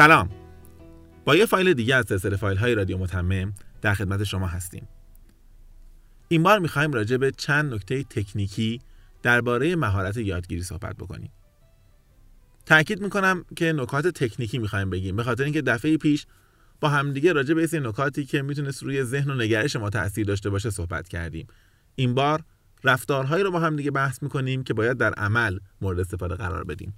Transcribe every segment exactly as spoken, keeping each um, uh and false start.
سلام. با یه فایل دیگه از سلسله فایل‌های رادیو متمم در خدمت شما هستیم. این بار می‌خوایم راجع به چند نکته تکنیکی درباره مهارت یادگیری صحبت بکنیم. تأکید می‌کنم که نکات تکنیکی می‌خوایم بگیم، به خاطر اینکه دفعه پیش با همدیگه راجع به این نکاتی که می‌تونه روی ذهن و نگرش ما تأثیر داشته باشه صحبت کردیم. این بار رفتارهایی رو با همدیگه بحث می‌کنیم که باید در عمل مورد استفاده قرار بدیم.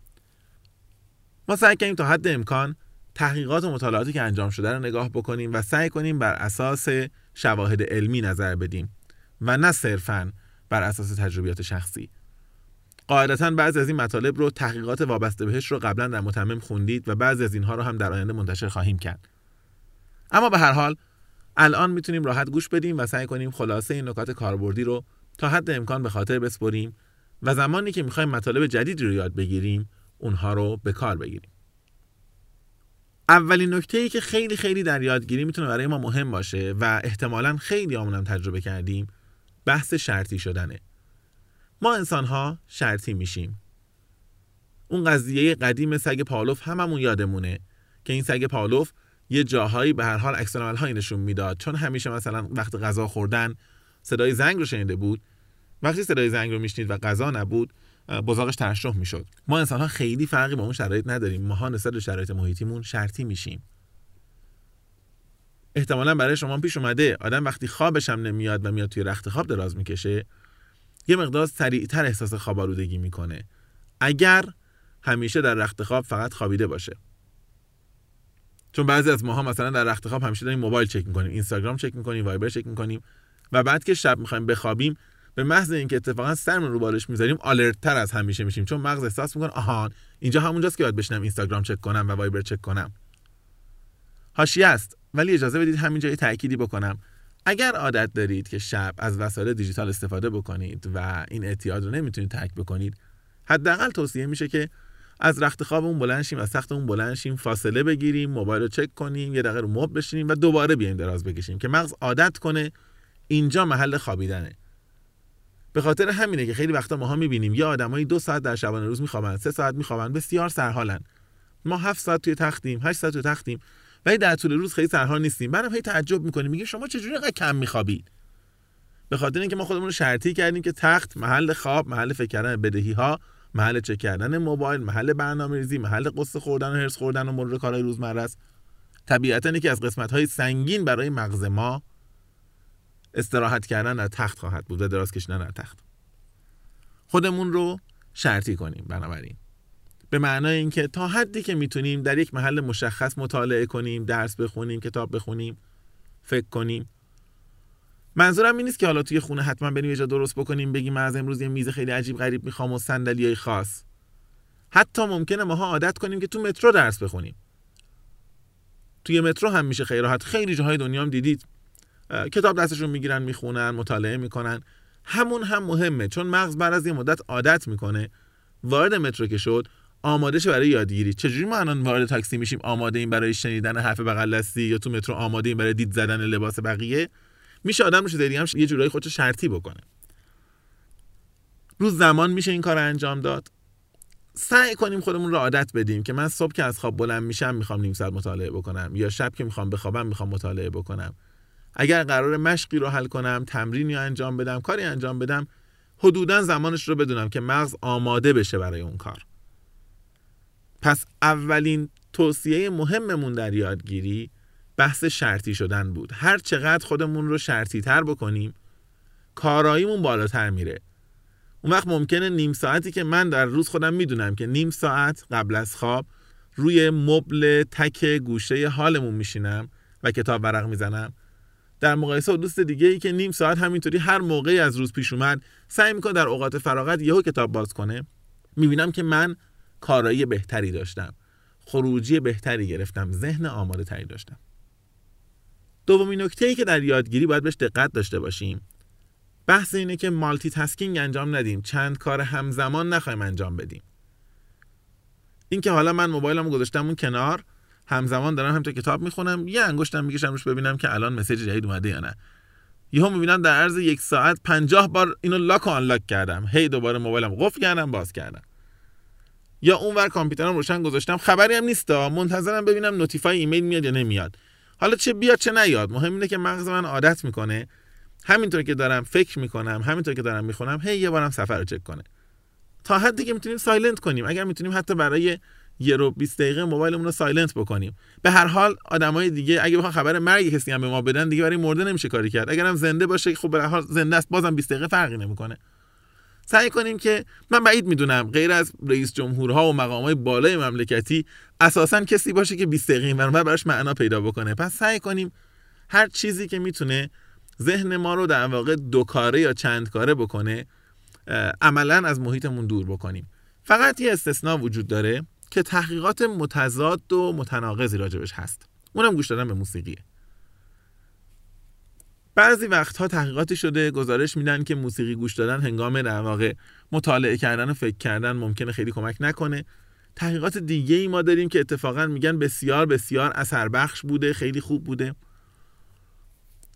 ما سعی کنیم تا حد امکان تحقیقات و مطالعاتی که انجام شده رو نگاه بکنیم و سعی کنیم بر اساس شواهد علمی نظر بدیم و نه صرفاً بر اساس تجربیات شخصی. قاعدتاً بعضی از این مطالب رو، تحقیقات وابسته بهش رو قبلاً در متمم خوندید و بعضی از اینها رو هم در آینده منتشر خواهیم کرد. اما به هر حال الان میتونیم راحت گوش بدیم و سعی کنیم خلاصه این نکات کاربردی رو تا حد امکان به خاطر بسپریم و زمانی که می‌خوایم مطالب جدیدی رو یاد بگیریم اونها رو به کار بگیریم. اولین نکته‌ای که خیلی خیلی در یادگیری میتونه برای ما مهم باشه و احتمالاً خیلی آمونم تجربه کردیم، بحث شرطی شدنه. ما انسان‌ها شرطی میشیم. اون قضیه قدیم سگ پاولوف هممون یادمونه که این سگ پاولوف یه جاهایی به هر حال عکس العمل‌هایی نشون میداد، چون همیشه مثلا وقت غذا خوردن صدای زنگ رو شنیده بود. وقتی صدای زنگ رو میشنید و غذا نبود، بزاقش ترشح میشد. ما انسان‌ها خیلی فرقی با اون شرایط نداریم. ماها نسبت به شرایط محیطیمون شرطی میشیم. احتمالاً برای شما پیش اومده آدم وقتی خوابش هم نمیاد و میاد توی رخت خواب دراز میکشه، یه مقدار سریعتر احساس خواب آلودگی میکنه اگر همیشه در رخت خواب فقط خوابیده باشه. چون بعضی از ماها مثلا در رخت خواب همیشه داریم موبایل چک میکنیم، اینستاگرام چک میکنیم، وایبر چک میکنیم و بعد که شب میخوایم بخوابیم، به محض اینکه اتفاقا سرمون رو بالش میذاریم آلرت تر از همیشه میشیم، چون مغز احساس میکنه آها اینجا همونجاست که باید بشینم اینستاگرام چک کنم و وایبر چک کنم. حاشیه است، ولی اجازه بدید همینجا یه تأکیدی بکنم. اگر عادت دارید که شب از وسایل دیجیتال استفاده بکنید و این اعتیاد رو نمیتونید ترک بکنید، حداقل توصیه میشه که از رخت خوابمون بلند شیم، از تختمون بلند شیم، فاصله بگیریم، موبایل رو چک کنیم، یه دقیقه رو موب بشینیم و دوباره بیایم دراز بکشیم که مغز عادت کنه اینجا محل خوابیدنه. به خاطر همینه که خیلی وقتا ماها میبینیم یا آدمایی دو ساعت در شبانه روز میخوابن، سه ساعت میخوابن، بسیار سرحالن. ما هفت ساعت توی تختیم، هشت ساعت توی تختیم، ولی در طول روز خیلی سرحال نیستیم. بعدم هی تعجب میکنیم، میگیم شما چجوری اینقدر کم میخوابید؟ به خاطر اینکه ما خودمون رو شرطی کردیم که تخت محل خواب، محل فکر کردن بدهی ها، محل چک کردن موبایل، محل برنامه‌ریزی، محل قصه خوردن و هرس خوردن و مرور کارهای روزمره است. طبیعتاً یکی از قسمت‌های سنگین برای مغز ما استراحت کردن در تخت خواهد بود و دراز کشیدن در تخت. خودمون رو شرطی کنیم، بنابراین به معنای اینکه تا حدی که میتونیم در یک محل مشخص مطالعه کنیم، درس بخونیم، کتاب بخونیم، فکر کنیم. منظورم این نیست که حالا توی خونه حتما بریم یه جا درست بکنیم بگیم از امروز یه میز خیلی عجیب غریب میخوام و صندلیای خاص. حتی ممکنه ماها عادت کنیم که تو مترو درس بخونیم. توی مترو هم میشه خیلی راحت، خیلی جاهای دنیا هم دیدید کتاب دستشون میگیرن، میخونن، مطالعه میکنن. همون هم مهمه، چون مغز بعد از یه مدت عادت میکنه، وارد مترو که شد آماده شه برای یادگیری. چجوری ما الان وارد تاکسی میشیم آماده این برای شنیدن حرف بغل دستی، یا تو مترو آماده این برای دید زدن لباس بقیه؟ میشه آدم روش دیگه هم یه جورایی خودش شرطی بکنه. روز زمان میشه این کارو انجام داد. سعی کنیم خودمون رو عادت بدیم که من صبح که از خواب بلند میشم میخوام نیم ساعت مطالعه بکنم، یا شب که میخوام بخوابم میخوام مطالعه بکنم. اگر قرار مشقی رو حل کنم، تمرینی انجام بدم، کاری انجام بدم، حدوداً زمانش رو بدونم که مغز آماده بشه برای اون کار. پس اولین توصیه مهممون در یادگیری بحث شرطی شدن بود. هر چقدر خودمون رو شرطی تر بکنیم، کاراییمون بالاتر میره. اون وقت ممکنه نیم ساعتی که من در روز خودم میدونم که نیم ساعت قبل از خواب روی مبل تک گوشه حالمون میشینم و کتاب ورق میزنم، در مقایسه با دوست دیگه ای که نیم ساعت همینطوری هر موقعی از روز پیش اومد سعی میکنه در اوقات فراغت یهو کتاب باز کنه، میبینم که من کارایی بهتری داشتم، خروجی بهتری گرفتم، ذهن آماده تری داشتم. دومین نکته‌ای که در یادگیری باید بهش دقت داشته باشیم، بحث اینه که مالتی تاسکینگ انجام ندیم، چند کار همزمان نخوایم انجام بدیم. اینکه حالا من موبایلمو گذاشتم اون کنار، همزمان دارم هم تا کتاب میخونم، یه انگشتم میکشم روش ببینم که الان مسیج جدید اومده یا نه. یهو میبینم در عرض یک ساعت پنجاه بار اینو لاک و آنلاک کردم، هی دوباره موبایلم قفل کردم، باز کردم. یا اونور کامپیوترم روشن گذاشتم، خبری هم نیست، منتظرم ببینم نوتیفای ایمیل میاد یا نمیاد. حالا چه بیاد چه نیاد، مهم اینه که مغز من عادت میکنه همینطور که دارم فکر میکنم، همینطور که دارم میخونم، هی یه بارم سفر رو چک کنه. تا حدی که میتونیم سایلنت کنیم، اگر میتونیم حتی برای یه رو بیست دقیقه موبایلمون رو سایلنت بکنیم. به هر حال آدمای دیگه اگه بخوام خبر مرگ کسی هم به ما بدن دیگه برای مرده نمیشه کاری کرد. اگرم زنده باشه خب به هر حال زنده است، بازم بیست دقیقه فرقی نمیکنه. سعی کنیم که، من بعید میدونم غیر از رئیس جمهورها و مقامات بالای مملکتی اساساً کسی باشه که بیست دقیقه اینور براش معنا پیدا بکنه. پس سعی کنیم هر چیزی که میتونه ذهن ما رو در واقع دو کاره یا چند کاره بکنه عملاً از محیطمون دور بکنیم. فقط یه استثناء وجود داره که تحقیقات متضاد و متناقضی راجبش هست، اونم گوش دادن به موسیقیه. بعضی وقتها تحقیقاتی شده گزارش میدن که موسیقی گوش دادن هنگام در واقع مطالعه کردن و فکر کردن ممکنه خیلی کمک نکنه. تحقیقات دیگه ای ما داریم که اتفاقا میگن بسیار بسیار اثر بخش بوده، خیلی خوب بوده.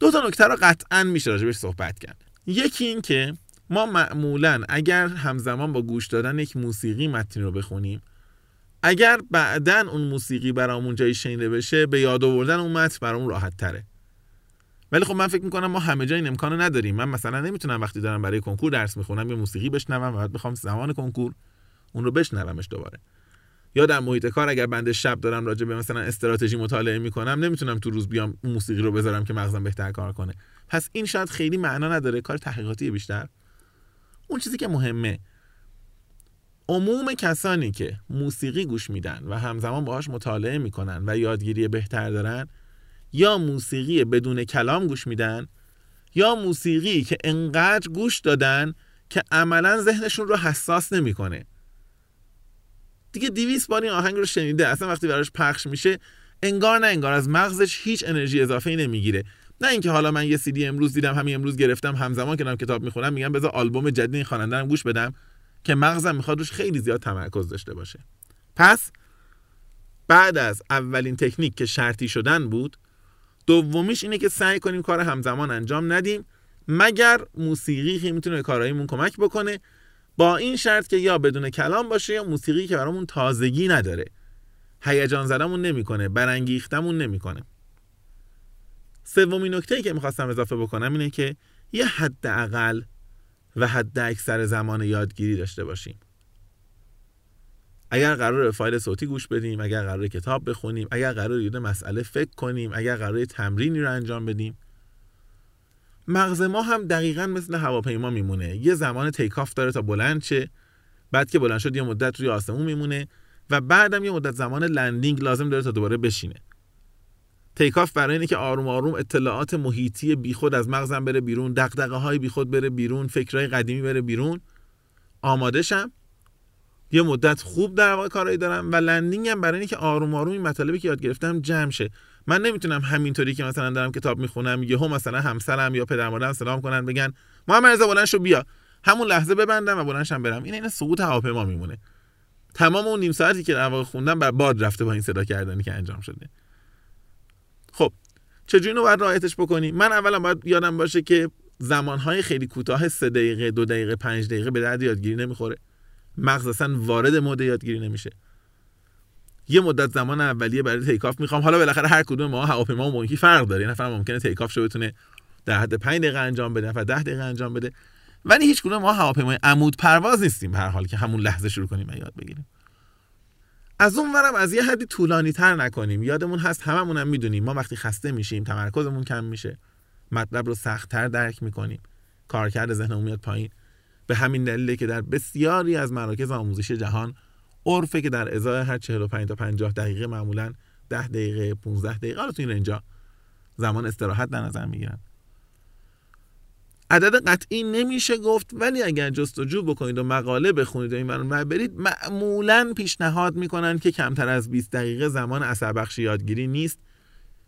دو تا نکته رو قطعاً میشه راجبش صحبت کرد. یکی این که ما معمولاً اگر همزمان با گوش دادن یک موسیقی متن رو بخونیم، اگر بعداً اون موسیقی برامون جای شنیده بشه، به یاد آوردن اون متن برامون راحت تره. ولی خب من فکر میکنم ما همه جا این امکانو نداریم. من مثلا نمیتونم وقتی دارم برای کنکور درس میخونم یه موسیقی بشنوم و بعد بخوام زمان کنکور اون رو بشنومش دوباره. یا در محیط کار اگر بنده شب دارم راجع به مثلا استراتژی مطالعه میکنم، نمیتونم تو روز بیام موسیقی رو بذارم که مغزم بهتر کار کنه. پس این شاید خیلی معنا نداره، کار تحقیقاتی بیشتر. اون چیزی که مهمه، عموم کسانی که موسیقی گوش میدن و همزمان باهاش مطالعه میکنن و یادگیری بهتر دارن، یا موسیقی بدون کلام گوش میدن یا موسیقی که انقدر گوش دادن که عملا ذهنشون رو حساس نمیکنه. دیگه دویست بار این آهنگ رو شنیده، اصلا وقتی براش پخش میشه انگار نه انگار از مغزش هیچ انرژی اضافه‌ای نمیگیره. نه اینکه حالا من یه سی دی امروز دیدم، همین امروز گرفتم، همزمان که دارم کتاب میخونم میگم بذار آلبوم جدید این خواننده رو گوش بدم که مغزم میخواد روش خیلی زیاد تمرکز داشته باشه. پس بعد از اولین تکنیک که شرطی شدن بود، دومیش اینه که سعی کنیم کار همزمان انجام ندیم مگر موسیقی که میتونه کاراییمون کمک بکنه، با این شرط که یا بدون کلام باشه یا موسیقی که برامون تازگی نداره، هیجان زدمون نمیکنه، برانگیختمون نمیکنه. سومین نکته‌ای که میخواستم اضافه بکنم اینه که یه حد اقل و حد اکثر زمان یادگیری داشته باشیم. اگر قراره فایل صوتی گوش بدیم، اگر قراره کتاب بخونیم، اگر قراره یه مسئله فکر کنیم، اگر قراره تمرینی رو انجام بدیم، مغز ما هم دقیقاً مثل هواپیما میمونه. یه زمان تیکاف داره تا بلند شه، بعد که بلند شد یه مدت روی آسمون میمونه و بعدم یه مدت زمان لندینگ لازم داره تا دوباره بشینه. تیکاف برای اینه که آروم آروم اطلاعات محیطی بیخود از مغزم بره بیرون، دغدغه‌های بیخود بره بیرون، فکرای قدیمی بره بیرون، آماده شم. یه مدت خوب در واقع کارایی دارم و لندینگ هم برای اینکه آروم آروم این مطالبی که یاد گرفتم جمع شه. من نمیتونم همینطوری که مثلا دارم کتاب میخونم یهو مثلا همسرم یا پدر مادرم سلام کنن بگن محمد رضا بلند شو بیا، همون لحظه ببندم و بلندشم برم. این این سقوط هواپیما میمونه. تمام اون نیم ساعتی که در واقع خوندم بر باد رفته با این صدا کردنی که انجام شده. خب چجوری اینو باید رعایتش بکنی؟ من اولا باید یادم باشه که زمانهای خیلی کوتاه سه دقیقه، دو دقیقه، پنج دقیقه به درد یادگیری نمیخوره. مغز اصلا وارد مود یادگیری نمیشه. یه مدت زمان اولیه برای تیکاف میخوام. حالا بالاخره هر کدوم ما هواپیما و موقعی فرق داره، نفر ممکنه تیکاف شو بتونه در حد پنج دقیقه انجام بده، نفر ده دقیقه انجام بده، ولی هیچ کدوم ما هواپیمای عمود پرواز نیستیم به هر حال که همون لحظه شروع کنیم یاد بگیریم. از اونورم از یه حدی طولانی‌تر نکنیم. یادمون هست، هممون هم میدونیم، ما وقتی خسته میشیم تمرکزمون کم میشه، مطلب رو سخت‌تر درک میکنیم، کارکرد ذهنمون میاد پایین. به همین دلیله که در بسیاری از مراکز آموزش جهان عرفه که در ازای هر چهل و پنج تا پنجاه دقیقه معمولاً ده دقیقه، پانزده دقیقه رو تو این رنجا زمان استراحت در نظر میگیرن. عدد قطعی نمیشه گفت، ولی اگر جستجو بکنید و مقاله بخونید و این برنامه برید، معمولاً پیشنهاد میکنن که کمتر از بیست دقیقه زمان اثر بخش یادگیری نیست.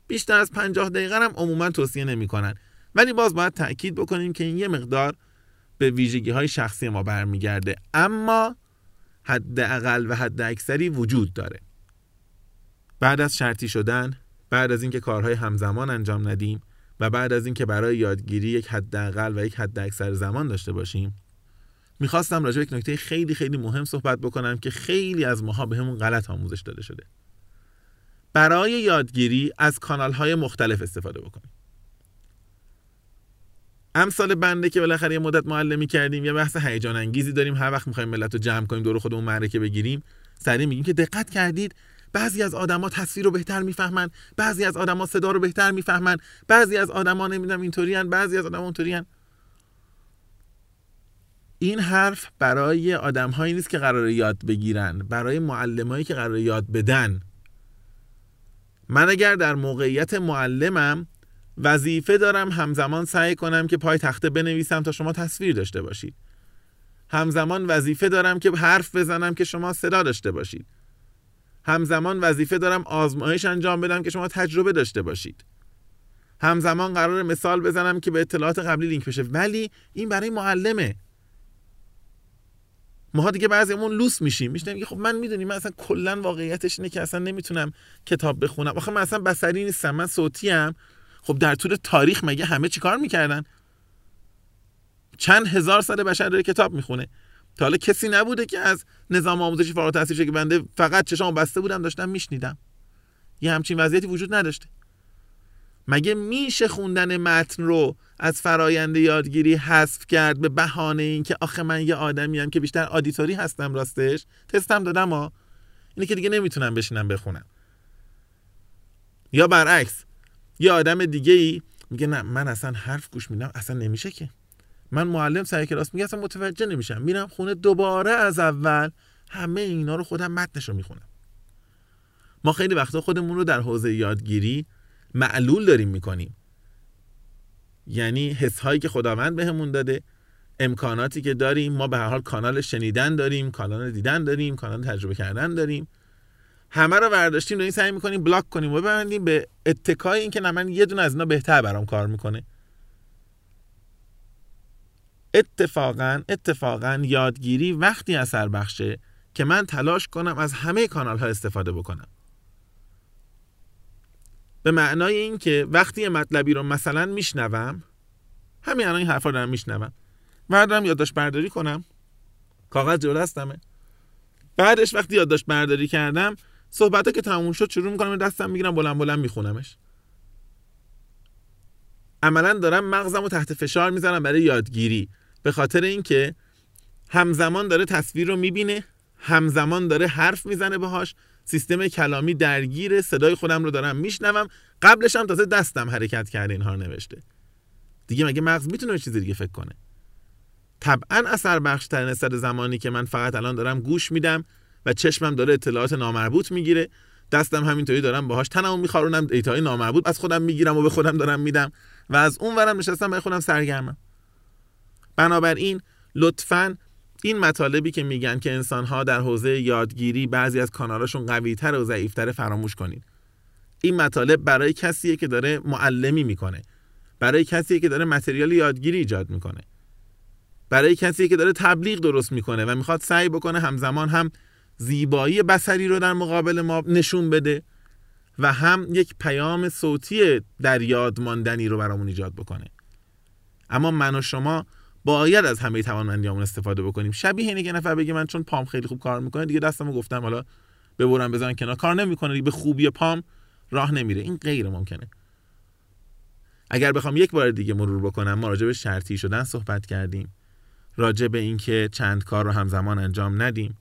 بیشتر از پنجاه دقیقه هم عموماً توصیه نمیکنن، ولی باز باید تاکید بکنیم که این یه مقدار به ویژگی‌های شخصی ما برمیگرده، اما حد اقل و حد اکثری وجود داره. بعد از شرطی شدن، بعد از اینکه کارهای همزمان انجام ندیم و بعد از اینکه برای یادگیری یک حد اقل و یک حد اکثر زمان داشته باشیم، میخواستم راجع به یک نکته خیلی خیلی مهم صحبت بکنم که خیلی از ماها بهمون غلط آموزش داده شده. برای یادگیری از کانال‌های مختلف استفاده بکنیم. امثال بنده که بالاخره یه مدت معلمی کردیم، یه بحث هیجان انگیزی داریم، هر وقت می‌خوایم ملت رو جمع کنیم دور خودمون معرکه بگیریم، سریع میگیم که دقت کردید بعضی از آدما تصویر رو بهتر میفهمن، بعضی از آدما صدا رو بهتر میفهمن، بعضی از آدما نمیدونم اینطورین، بعضی از آدما اونطورین. این حرف برای آدم‌هایی نیست که قراره یاد بگیرن، برای معلمایی که قراره یاد بدن. من اگر در موقعیت معلمم، وظیفه دارم همزمان سعی کنم که پای تخته بنویسم تا شما تصویر داشته باشید. همزمان وظیفه دارم که حرف بزنم که شما صدا داشته باشید. همزمان وظیفه دارم آزمایش انجام بدم که شما تجربه داشته باشید. همزمان قراره مثال بزنم که به اطلاعات قبلی لینک بشه. ولی این برای معلمه. ماها دیگه بعضیمون لوس میشیم، میشنیم که خب من میدونی من اصلا کلا واقعیتش اینه که اصلا نمیتونم کتاب بخونم، آخه من اصلا بصری نیستم، من صوتی ام. خب در طول تاریخ مگه همه چیکار میکردن؟ چند هزار سال بشر داره کتاب میخونه. تا حالا کسی نبوده که از نظام آموزشی فارغ التحصیل شه که بنده فقط چشام بسته بودم داشتم میشنیدم؟ یه همچین وضعیتی وجود نداشته. مگه میشه خوندن متن رو از فرایند یادگیری حذف کرد به بهانه این که آخه من یه آدمیم که بیشتر آدیتوری هستم، راستش تستم دادم ها، اینه که دیگه نمیتونم بشینم بخونم؟ یا برعکس، یه آدم دیگه ای میگه نه من اصلا حرف گوش میدم اصلا نمیشه، که من معلم سر کلاس میگه اصلا متوجه نمیشم، میرم خونه دوباره از اول همه اینا رو خودم متنشو میخونم. ما خیلی وقتا خودمون رو در حوزه یادگیری معلول داریم میکنیم. یعنی حس‌هایی که خداوند بهمون داده، امکاناتی که داریم، ما به هر حال کانال شنیدن داریم، کانال دیدن داریم، کانال تجربه کردن داریم، همه رو برداشتیم، داریم سعی میکنیم بلاک کنیم و ببندیم به اتکای این که نه من یه دونه از اینا بهتر برام کار میکنه. اتفاقاً اتفاقاً یادگیری وقتی اثر بخشه که من تلاش کنم از همه کانال‌ها استفاده بکنم. به معنای این که وقتی یه مطلبی رو مثلا میشنوم، همین الان این حرفا رو دارم میشنوم، بعدم یادداشت برداری کنم، کاغذ جلو دستمه، بعدش وقتی یادداشت برداری کردم صحبتا که تموم شد شروع میکنم دستم میگیرم بلند بلند میخونمش. عملا دارم مغزم رو تحت فشار میزنم برای یادگیری، به خاطر اینکه همزمان داره تصویر رو میبینه، همزمان داره حرف میزنه باهاش، سیستم کلامی درگیر، صدای خودم رو دارم میشنوم، قبلش هم تازه دستم حرکت کرده اینها رو نوشته. دیگه مگه مغز میتونه به چیز دیگه فکر کنه؟ طبعا اثر بخش ترین اثر زمانی که من فقط الان دارم گوش میدم و چشمم داره اطلاعات نامربوط میگیره، دستم همینطوری دارم باهاش تنم میخارونم، دیتاهای نامربوط از خودم میگیرم و به خودم دارم میدم و از اون ورم نشستم به خودم سرگرمم. بنابراین لطفاً این مطالبی که میگن که انسان‌ها در حوزه یادگیری بعضی از کانالاشون قوی‌تر و ضعیف‌تر، فراموش کنین. این مطالب برای کسیه که داره معلمی میکنه، برای کسیه که داره متریال یادگیری ایجاد میکنه، برای کسیه که داره تبلیغ درست میکنه و میخواد سعی بکنه همزمان هم زیبایی بصری رو در مقابل ما نشون بده و هم یک پیام صوتی در یاد ماندنی رو برامون ایجاد بکنه. اما من و شما باید از همه توانمندیامون استفاده بکنیم. شبیه اینه که نفر بگه من چون پام خیلی خوب کار میکنه دیگه دستمو گفتم حالا ببرم بزنم کنار، کار نمیکنه، به خوبی پام راه نمیره. این غیر ممکنه. اگر بخوام یک بار دیگه مرور بکنم، ما راجع به شرطی شدن صحبت کردیم، راجع به اینکه چند کار رو همزمان انجام ندیم،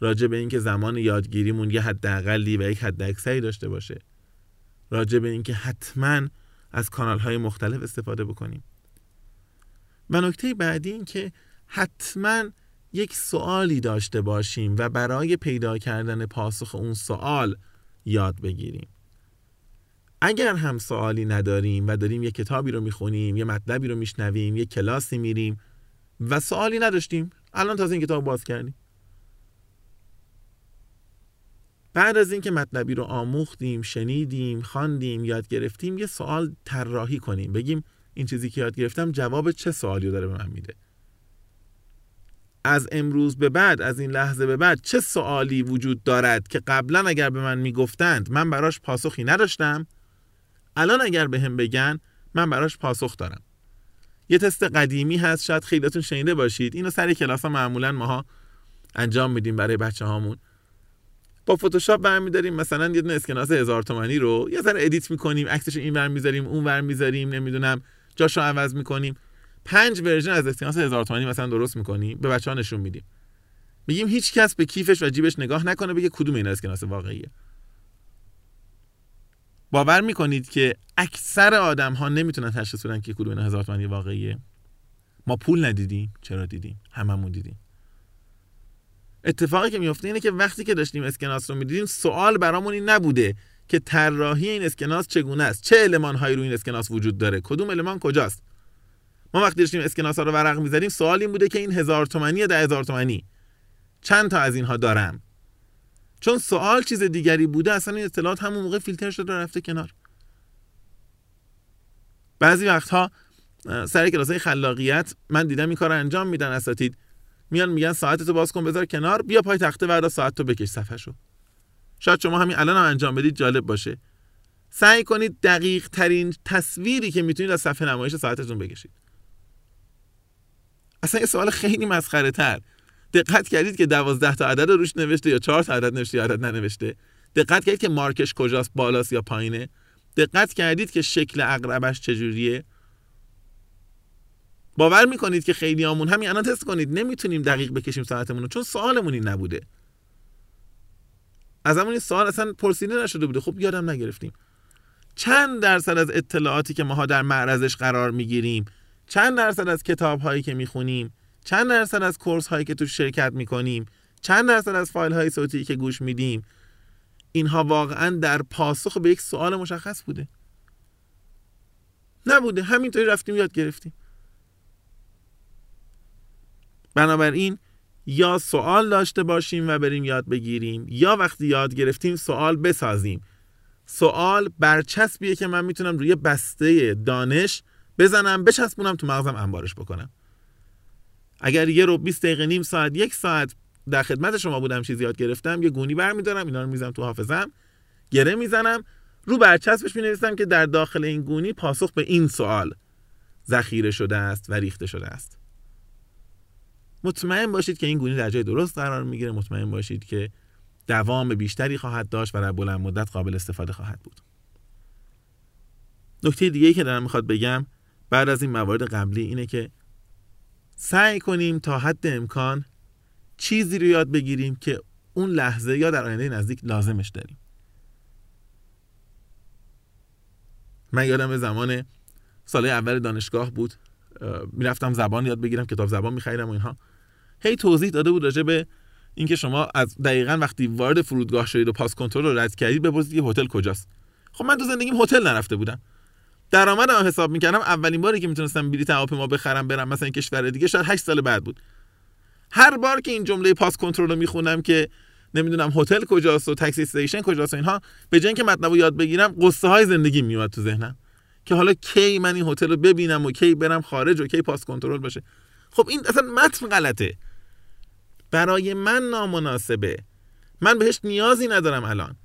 راجع به اینکه زمان یادگیریمون یه حداقلی و یک حداکثری داشته باشه، راجع به اینکه حتما از کانال‌های مختلف استفاده بکنیم. و نکته بعدی این که حتما یک سوالی داشته باشیم و برای پیدا کردن پاسخ اون سوال یاد بگیریم. اگر هم سوالی نداریم و داریم یک کتابی رو میخونیم، یه مطلبی رو میشنویم، یه کلاسی میریم و سوالی نداشتیم، الان تازه این کتاب باز کردیم، بعد از اینکه مطلبی رو آموختیم، شنیدیم، خواندیم، یاد گرفتیم، یه سوال طراحی کنیم، بگیم این چیزی که یاد گرفتم جواب چه سوالی داره به من میده؟ از امروز به بعد، از این لحظه به بعد چه سوالی وجود دارد که قبلا اگر به من میگفتند من براش پاسخی نداشتم، الان اگر به هم بگن من براش پاسخ دارم. یه تست قدیمی هست، شاید خیلیاتون شنیده باشید، اینو سر کلاس ها معمولا ماها انجام میدیم برای بچه‌هامون. با فتوشاپ برمی‌داریم مثلا یه دونه اسکناس هزار تومانی رو یه ذره ادیت می‌کنیم، عکسش اینور می‌ذاریم، اونور می‌ذاریم، نمیدونم جاشو عوض می‌کنیم. پنج ورژن از اسکناس هزار تومانی مثلا درست می‌کنیم، به بچه‌ها نشون میدیم. میگیم هیچ کس به کیفش و جیبش نگاه نکنه، بگه کدوم این اسکناس واقعیه. باور می‌کنید که اکثر آدم‌ها نمی‌تونن تشخیص بدن که کدوم این هزار تومانی واقعیه؟ ما پول ندیدیم، چرا دیدیم؟ هممون دیدیم. اتفاقی که میفته اینه که وقتی که داشتیم اسکناس رو میدیدیم، سوال برامون این نبوده که طراحی این اسکناس چگونه است، چه المان‌هایی روی این اسکناس وجود داره، کدوم المان کجاست. ما وقتی داشتیم اسکناس‌ها رو ورق می‌زدیم، سوال این بوده که این هزار تومانی یا ده هزار تومانی، چند تا از اینها دارم. چون سوال چیز دیگری بوده، اصلا این اطلاعات همون موقع فیلتر شده رفته کنار. بعضی وقت‌ها سر کلاس‌های خلاقیت من دیدم این کارو انجام میدن اساتید، میان میگن ساعت تو باز کن، بذار کنار، بیا پای تخته وردا ساعت تو بکش صفحه‌شو. شاید شما همین الان هم انجام بدید جالب باشه. سعی کنید دقیق ترین تصویری که میتونید از صفحه نمایش ساعتتون بکشید. اصلا یه سوال خیلی مسخره تر. دقت کردید که دوازده تا عدد روش نوشته یا چهار تا عدد نوشته یا عدد ننوشته؟ دقت کردید که مارکش کجاست، بالاست یا پایینه؟ دقت کردید که شکل عقربش چجوریه؟ باور میکنید که خیلی همون همین الان تست کنید نمیتونیم دقیق بکشیم ساعتمون رو، چون سوالمون این نبوده. از همون این سوال اصلا پرسیده نشده بوده. خب یادم نگرفتیم چند درصد از اطلاعاتی که ماها در معرضش قرار میگیریم، چند درصد از کتاب هایی که میخونیم، چند درصد از کورس هایی که تو شرکت میکنیم، چند درصد از فایل های صوتی که گوش میدیم، اینها واقعا در پاسخ به یک سوال مشخص بوده؟ نبوده. همینطوری رفتیم یاد گرفتیم. بنابراین یا سوال داشته باشیم و بریم یاد بگیریم، یا وقتی یاد گرفتیم سوال بسازیم. سوال برچسبیه که من میتونم روی بسته دانش بزنم، بچسبونم تو مغزم، انبارش بکنم. اگر یه رو بیست دقیقه، نیم ساعت، یک ساعت در خدمت شما بودم، چیز یاد گرفتم، یه گونی برمیدارم، اینا رو میزنم تو حافظم، گره میزنم، رو برچسبش مینویسم که در داخل این گونی پاسخ به این سوال ذخیره شده است و ریخته شده است. مطمئن باشید که این گونه در جای درست قرار میگیره، مطمئن باشید که دوام بیشتری خواهد داشت و در بلند مدت قابل استفاده خواهد بود. نکته دیگه‌ای که دارم میخواد بگم بعد از این موارد قبلی اینه که سعی کنیم تا حد امکان چیزی رو یاد بگیریم که اون لحظه یا در آینده نزدیک لازمش داریم. من یادم به زمان سال اول دانشگاه بود، میرفتم زبان یاد بگیرم، کتاب زبان میخریدم و اینها. هی توضیح داده بود راجع به اینکه شما از دقیقاً وقتی وارد فرودگاه شدید و پاس کنترل رو رد کردید بپرسید که هتل کجاست. خب من تو زندگیم هتل نرفته بودم، درآمدم حساب میکردم، اولین باری که میتونستم بلیط هواپیما بخرم برم مثلا کشور دیگه شاید هشت سال بعد بود. هر بار که این جمله پاس کنترل رو میخونم که نمیدونم هتل کجاست و تاکسی استیشن کجاست و اینها، به جای اینکه مطلب رو یاد بگیرم قصه های زندگی میومد تو ذهنم که حالا کی من این هتل رو ببینم و کی برم خارج و کی پاس کنترل باشه. خب این اصلا متن غلطه، برای من نامناسبه، من بهش نیازی ندارم. الان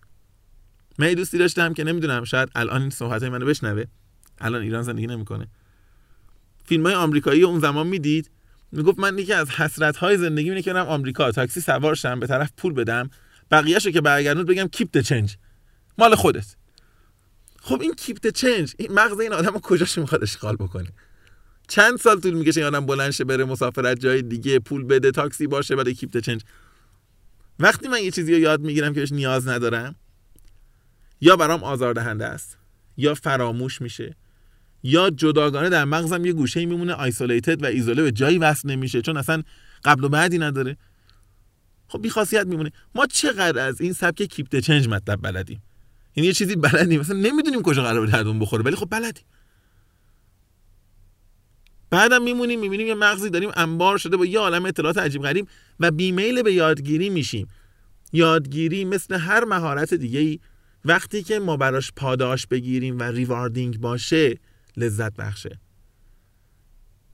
من دوستی داشتم که نمیدونم شاید الان این صحبتای منو بشنوه، الان ایران زندگی نمیکنه، فیلمای آمریکایی اون زمان میدید، میگفت من یکی از حسرت های زندگی اینه که برم آمریکا، تاکسی سوار شم، به طرف پول بدم، بقیه‌شو که برگردون بگم کیپ د چنج، مال خودت. خب این کیپ د چنج، این مغز این آدمو کجاش میخواد اشغال بکنه؟ چند سال طول میکشه این آدم بلند شه بره مسافرت جای دیگه، پول بده، تاکسی باشه، بعد کیپ د چنج. وقتی من یه چیزی رو یاد میگیرم که بهش نیاز ندارم، یا برام آزاردهنده است، یا فراموش میشه، یا جداگانه در مغزم یه گوشه‌ای میمونه آیسولیتد و ایزوله، به جایی وصل نمیشه چون اصلا قبل و بعدی نداره. خب بی خاصیت میمونه. ما چقدر از این سبک کیپ د چنج مطلب بلدیم؟ یعنی یه چیزی بلدیم، مثلا نمیدونیم کجا قرار به دردون بخوره، ولی خب بلدیم. بعدم میمونیم میبینیم یه مغزی داریم انبار شده با یه عالم اطلاعات عجیب غریب و بیمیل به یادگیری میشیم. یادگیری مثل هر مهارت دیگه‌ای وقتی که ما براش پاداش بگیریم و ریواردینگ باشه لذت بخشه.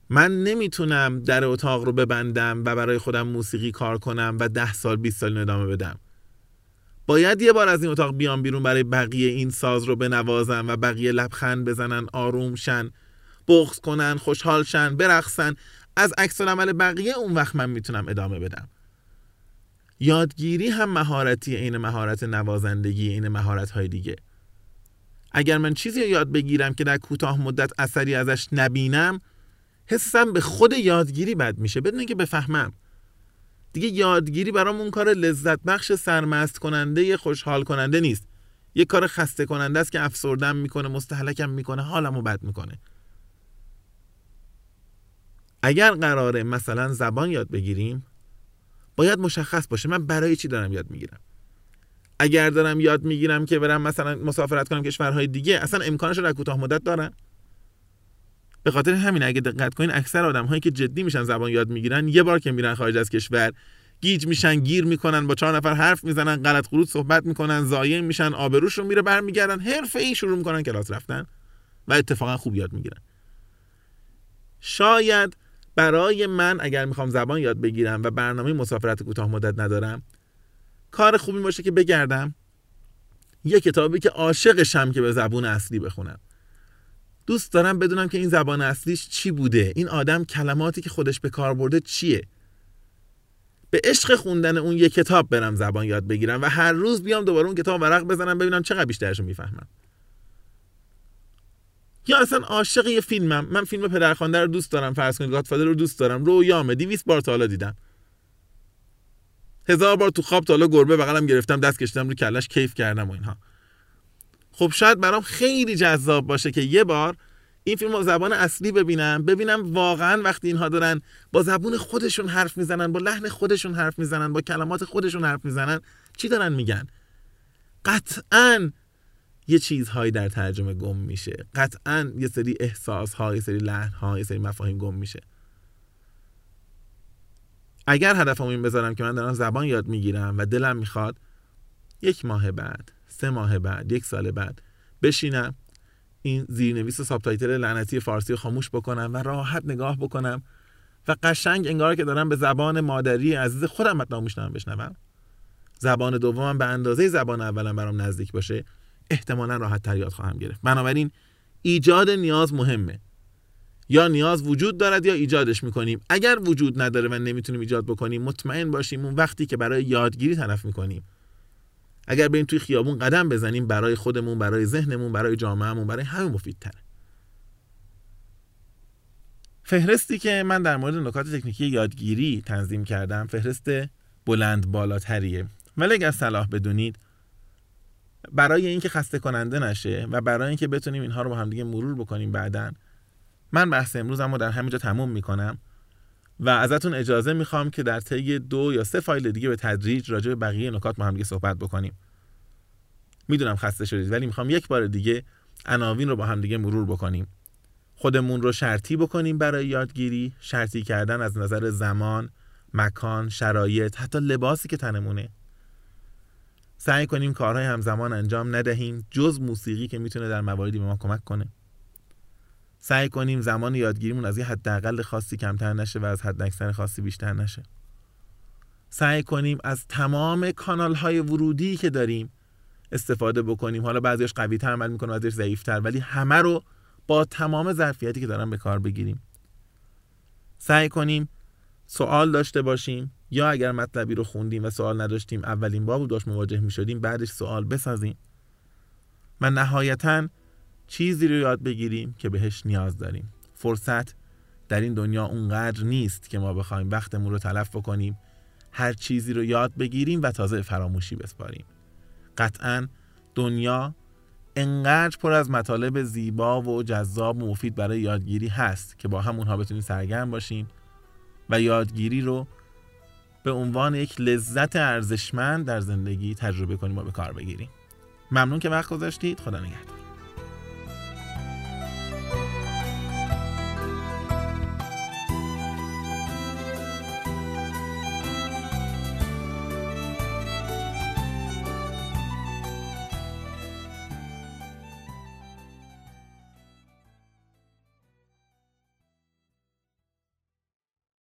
من نمیتونم در اتاق رو ببندم و برای خودم موسیقی کار کنم و ده سال بیست سال ادامه بدم. باید یه بار از این اتاق بیام بیرون برای بقیه این ساز رو بنوازم و بقیه لبخند بزنن، آروم شن، بغض کنن، خوشحال شن، برقصن، از عکس العمل بقیه اون وقت من میتونم ادامه بدم. یادگیری هم مهارتی، این مهارت نوازندگی، این مهارت‌های دیگه. اگر من چیزی رو یاد بگیرم که در کوتاه مدت اثری ازش نبینم، حسم به خود یادگیری بد میشه بدون اینکه بفهمم. دیگه یادگیری برام اون کار لذت بخش، سرمست کننده، خوشحال کننده نیست. یه کار خسته کننده است که افسردم میکنه، مستهلکم میکنه، حالمو بد میکنه. اگر قراره مثلا زبان یاد بگیریم، باید مشخص باشه من برای چی دارم یاد میگیرم. اگر دارم یاد میگیرم که برم مثلا مسافرت کنم کشورهای دیگه، اصلا امکانش رو در کوتاه مدت دارم. به خاطر همین اگه دقت کنین اکثر آدم‌هایی که جدی میشن زبان یاد میگیرن، یه بار که میرن خارج از کشور گیج میشن، گیر میکنن، با چهار نفر حرف میزنن، غلط خروط صحبت میکنن، ضایع میشن، آبروش رو میره، برمیگردن حرفه‌ای شروع میکنن کلاس رفتن و اتفاقا خوب یاد میگیرن. شاید برای من اگر میخوام زبان یاد بگیرم و برنامه مسافرت کوتاه مدت ندارم، کار خوبی باشه که بگردم یه کتابی که عاشقشم که به زبان اصلی بخونم. دوست دارم بدونم که این زبان اصلیش چی بوده، این آدم کلماتی که خودش به کار برده چیه. به عشق خوندن اون یه کتاب برم زبان یاد بگیرم و هر روز بیام دوباره اون کتاب ورق بزنم ببینم چقدر بیشترشو میفهمم. یا اصلا عاشق یه فیلمم، من فیلم پدرخوانده رو دوست دارم، فرض کنید گاتفادر رو دوست دارم، رویامه، دویست بار تا حالا دیدم، هزار بار تو خواب تا حالا گربه بغلم گرفتم، دست کشیدم رو کلش، کیف کردم و اینها. خب شاید برام خیلی جذاب باشه که یه بار این فیلم رو زبان اصلی ببینم، ببینم واقعا وقتی اینها دارن با زبون خودشون حرف میزنن، با لحن خودشون حرف میزنن، با کلمات خودشون حرف میزنن، چی دارن میگن. قطعاً یه چیزهایی در ترجمه گم میشه، قطعاً یه سری احساس‌ها، یه سری لحن‌ها، یه سری مفاهیم گم میشه. اگر هدفم این بذارم که من دارم زبان یاد میگیرم و دلم میخواد یک ماه بعد، سه ماه بعد، یک سال بعد بشینم این زیرنویس و سابتایتل لعنتی فارسی رو خاموش بکنم و راحت نگاه بکنم و قشنگ انگار که دارم به زبان مادری عزیز خودم متن میشنوم بشنوم، زبان دومم به اندازه زبان اولم برام نزدیک باشه، احتمالاً راحت تر یاد خواهم گرفت. بنابراین ایجاد نیاز مهمه. یا نیاز وجود دارد یا ایجادش میکنیم. اگر وجود نداره و نمیتونیم ایجاد بکنیم، مطمئن باشیم اون وقتی که برای یادگیری تلف میکنیم، اگر بریم توی خیابون قدم بزنیم، برای خودمون، برای ذهنمون، برای جامعهمون، برای همه مفیدتره. فهرستی که من در مورد نکات تکنیکی یادگیری تنظیم کردم فهرست بلند بالاتریه، ولی اگر صلاح بدونید، برای اینکه خسته کننده نشه و برای اینکه بتونیم اینها رو با هم دیگه مرور بکنیم بعداً، من بحث امروزم رو در همینجا تموم میکنم و ازتون اجازه میخوام که در طی دو یا سه فایل دیگه به تدریج راجع به بقیه نکات با هم دیگه صحبت بکنیم. میدونم خسته شدید، ولی میخوام یک بار دیگه عناوین رو با هم دیگه مرور بکنیم. خودمون رو شرطی بکنیم برای یادگیری، شرطی کردن از نظر زمان، مکان، شرایط، حتی لباسی که تنمونه. سعی کنیم کارهای همزمان انجام ندهیم جز موسیقی که میتونه در مواردی به ما کمک کنه. سعی کنیم زمان یادگیریمون از یه حداقل خاصی کمتر نشه و از حد اکثر خاصی بیشتر نشه. سعی کنیم از تمام کانال‌های ورودی که داریم استفاده بکنیم. حالا بعضیش قوی‌تر عمل می‌کنه، بعضیش ضعیف‌تر، ولی همه رو با تمام ظرفیتی که دارن به کار بگیریم. سعی کنیم سوال داشته باشیم، یا اگر مطلبی رو خوندیم و سوال نداشتیم، اولین بار باهاش مواجه می‌شدیم، بعدش سوال بسازیم. و نهایتاً چیزی رو یاد بگیریم که بهش نیاز داریم. فرصت در این دنیا اونقدر نیست که ما بخوایم وقتمون رو تلف بکنیم، هر چیزی رو یاد بگیریم و تازه فراموشی بسپاریم. قطعاً دنیا انقدر پر از مطالب زیبا و جذاب و مفید برای یادگیری هست که با همونها بتونیم سرگرم باشیم و یادگیری رو به عنوان یک لذت ارزشمند در زندگی تجربه کنیم و به کار بگیریم. ممنون که وقت گذاشتید. خدا نگهدار.